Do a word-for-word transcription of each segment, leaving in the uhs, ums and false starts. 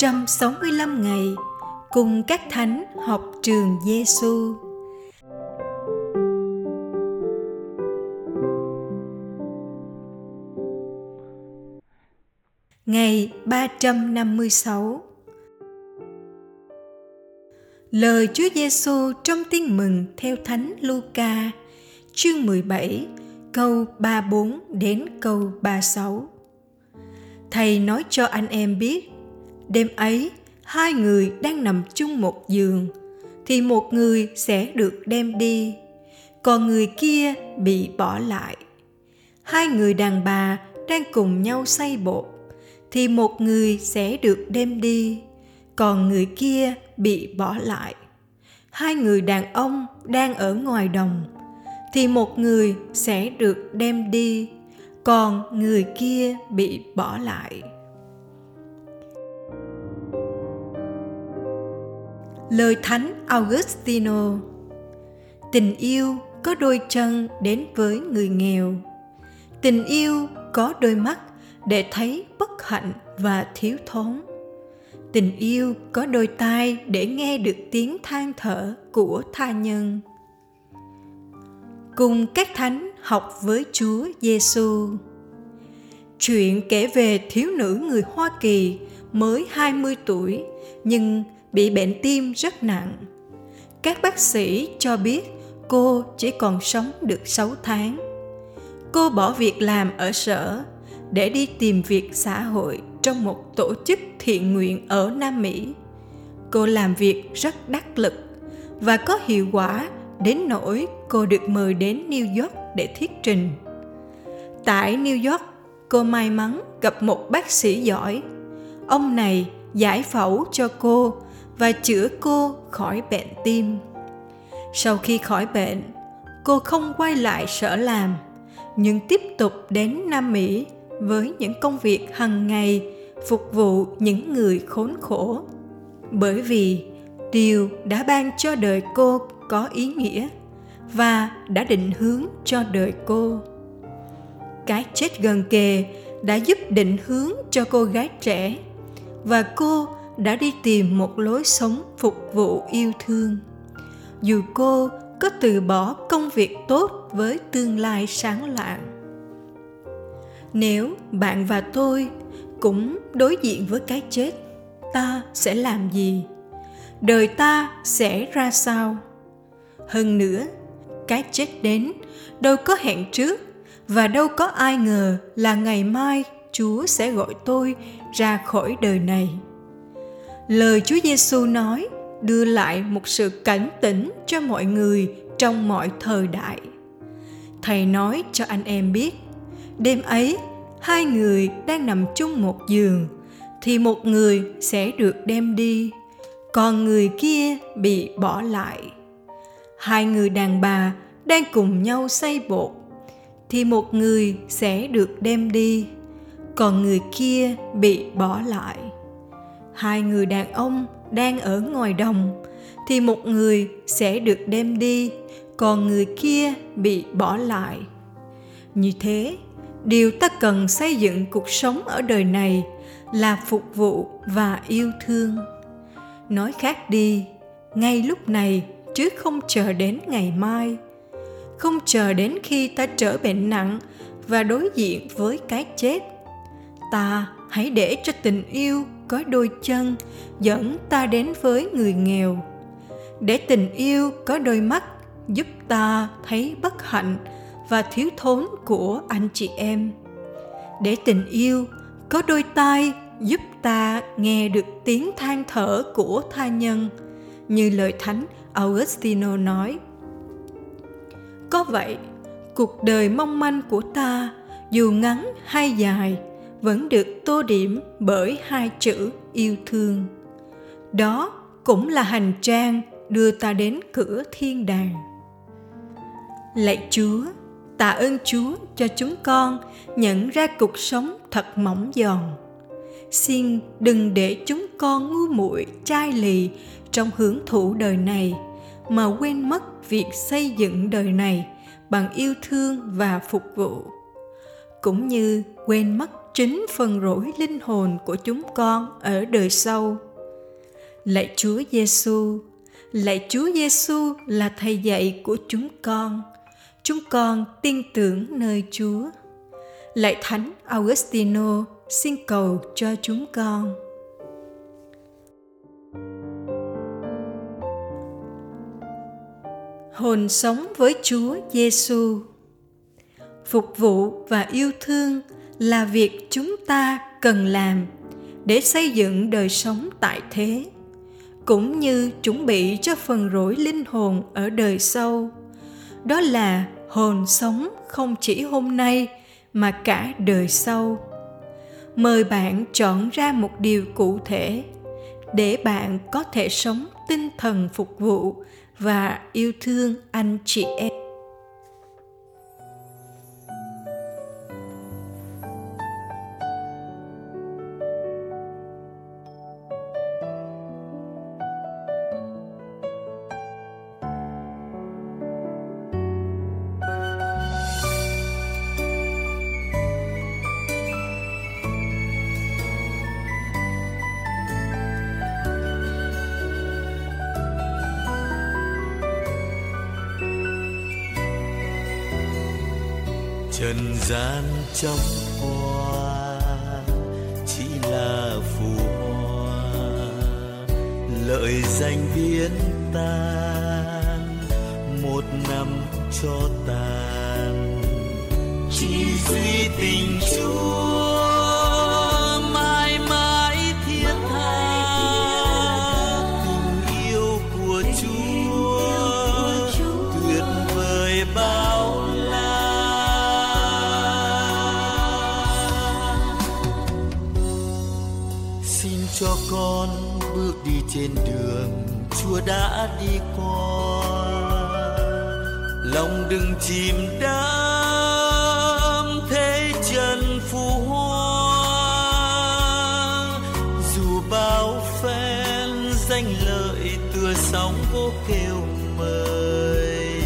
ba trăm sáu mươi lăm ngày cùng các thánh học Trường Giêsu. Ngày ba trăm năm mươi sáu. Lời Chúa Giêsu trong Tin Mừng theo Thánh Luca, chương mười bảy, câu ba mươi bốn đến câu ba mươi sáu. Thầy nói cho anh em biết, đêm ấy hai người đang nằm chung một giường, thì một người sẽ được đem đi, còn người kia bị bỏ lại. Hai người đàn bà đang cùng nhau xay bột, thì một người sẽ được đem đi, còn người kia bị bỏ lại. Hai người đàn ông đang ở ngoài đồng, thì một người sẽ được đem đi, còn người kia bị bỏ lại. Lời Thánh Augustino. Tình yêu có đôi chân đến với người nghèo. Tình yêu có đôi mắt để thấy bất hạnh và thiếu thốn. Tình yêu có đôi tai để nghe được tiếng than thở của tha nhân. Cùng các thánh học với Chúa Giêsu. Chuyện kể về thiếu nữ người Hoa Kỳ mới hai mươi tuổi nhưng bị bệnh tim rất nặng. Các bác sĩ cho biết cô chỉ còn sống được sáu tháng. Cô bỏ việc làm ở sở để đi tìm việc xã hội trong một tổ chức thiện nguyện ở Nam Mỹ. Cô làm việc rất đắc lực và có hiệu quả đến nỗi cô được mời đến New York để thuyết trình. Tại New York, cô may mắn gặp một bác sĩ giỏi. Ông này giải phẫu cho cô và chữa cô khỏi bệnh tim. Sau khi khỏi bệnh, cô không quay lại sở làm, nhưng tiếp tục đến Nam Mỹ với những công việc hàng ngày phục vụ những người khốn khổ. Bởi vì điều đã ban cho đời cô có ý nghĩa và đã định hướng cho đời cô. Cái chết gần kề đã giúp định hướng cho cô gái trẻ và cô đã đi tìm một lối sống phục vụ yêu thương. Dù cô có từ bỏ công việc tốt với tương lai sáng lạng. Nếu bạn và tôi cũng đối diện với cái chết, ta sẽ làm gì? Đời ta sẽ ra sao? Hơn nữa, cái chết đến đâu có hẹn trước và đâu có ai ngờ là ngày mai Chúa sẽ gọi tôi ra khỏi đời này. Lời Chúa Giêsu nói đưa lại một sự cảnh tỉnh cho mọi người trong mọi thời đại. Thầy nói cho anh em biết, đêm ấy hai người đang nằm chung một giường, thì một người sẽ được đem đi, còn người kia bị bỏ lại. Hai người đàn bà đang cùng nhau xay bột, thì một người sẽ được đem đi, còn người kia bị bỏ lại. Hai người đàn ông đang ở ngoài đồng, thì một người sẽ được đem đi, còn người kia bị bỏ lại. Như thế, điều ta cần xây dựng cuộc sống ở đời này là phục vụ và yêu thương. Nói khác đi, ngay lúc này chứ không chờ đến ngày mai. Không chờ đến khi ta trở bệnh nặng và đối diện với cái chết. Ta hãy để cho tình yêu có đôi chân dẫn ta đến với người nghèo. Để tình yêu có đôi mắt giúp ta thấy bất hạnh và thiếu thốn của anh chị em. Để tình yêu có đôi tai giúp ta nghe được tiếng than thở của tha nhân, như lời Thánh Augustino nói. Có vậy, cuộc đời mong manh của ta, dù ngắn hay dài, vẫn được tô điểm bởi hai chữ yêu thương. Đó cũng là hành trang đưa ta đến cửa thiên đàng. Lạy Chúa, tạ ơn Chúa cho chúng con nhận ra cuộc sống thật mỏng giòn. Xin đừng để chúng con ngu muội chai lì trong hưởng thụ đời này, mà quên mất việc xây dựng đời này bằng yêu thương và phục vụ, cũng như quên mất chính phần rỗi linh hồn của chúng con ở đời sau. Lạy Chúa Giêsu, lạy Chúa Giêsu là thầy dạy của chúng con. Chúng con tin tưởng nơi Chúa. Lạy Thánh Augustino, xin cầu cho chúng con. Hồn sống với Chúa Giêsu. Phục vụ và yêu thương là việc chúng ta cần làm để xây dựng đời sống tại thế, cũng như chuẩn bị cho phần rỗi linh hồn ở đời sau. Đó là hồn sống không chỉ hôm nay mà cả đời sau. Mời bạn chọn ra một điều cụ thể để bạn có thể sống tinh thần phục vụ và yêu thương anh chị em. Trần gian trong hoa chỉ là phù hoa, lợi danh biến tan, một năm cho tàn. Chỉ duy tình Chúa mãi mãi thiết tha, tình yêu của Chúa tuyệt vời bao. Cho con bước đi trên đường Chúa đã đi qua, lòng đừng chìm đắm thế trần phù hoa. Dù bao phen danh lợi tựa sóng vô kêu mời,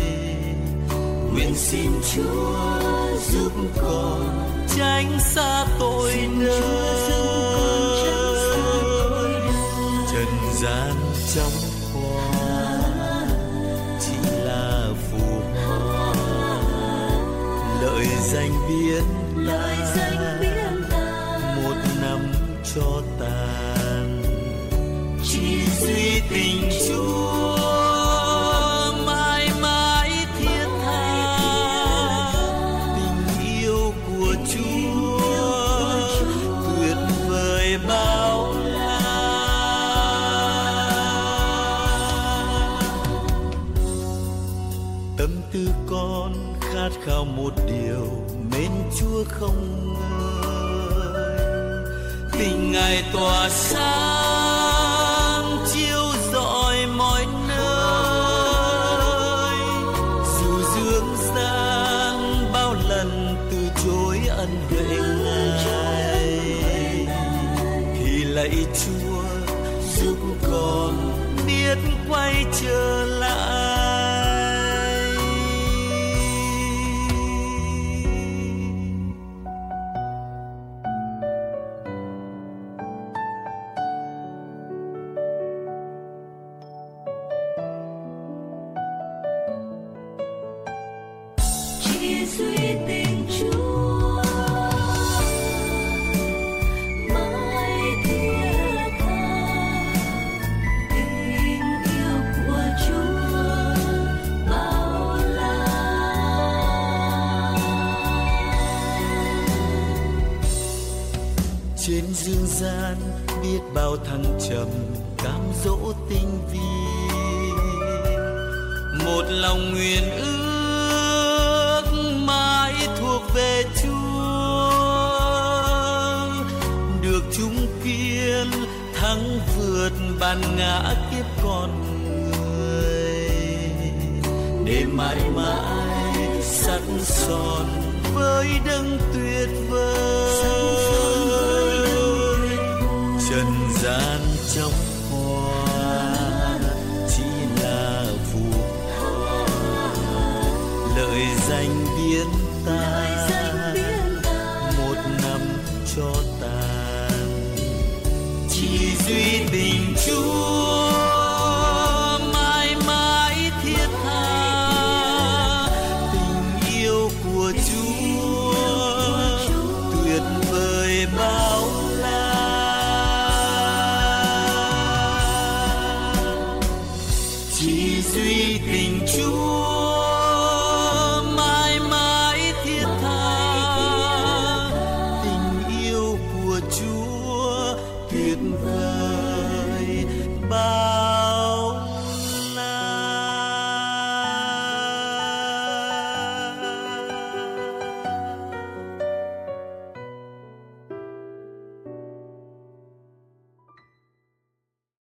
nguyện xin Chúa giúp con tránh xa tội lỗi. Gian trong hoa chỉ là phù hoa, lợi danh biến tan, một năm cho tàn. Chỉ duy tình Chúa mãi mãi thiết tha, tình yêu của Chúa tuyệt vời bao. Từ con khát khao một điều mến Chúa không ngơi, tình Ngài tỏa sáng chiếu rọi mọi nơi. Dù dương gian bao lần từ chối ân huệ Ngài, thì lạy Chúa giúp con biết quay trở lại. Trên dương gian biết bao thăng trầm cám dỗ tinh vi, một lòng nguyện ước mãi thuộc về Chúa. Được chúng kiên thắng vượt bàn ngã kiếp con người, để mãi mãi sắt son với đấng tuyệt vời. Trần gian trong hoa chỉ là phù hoa, lợi danh biến tan, một năm cho suy tình Chúa.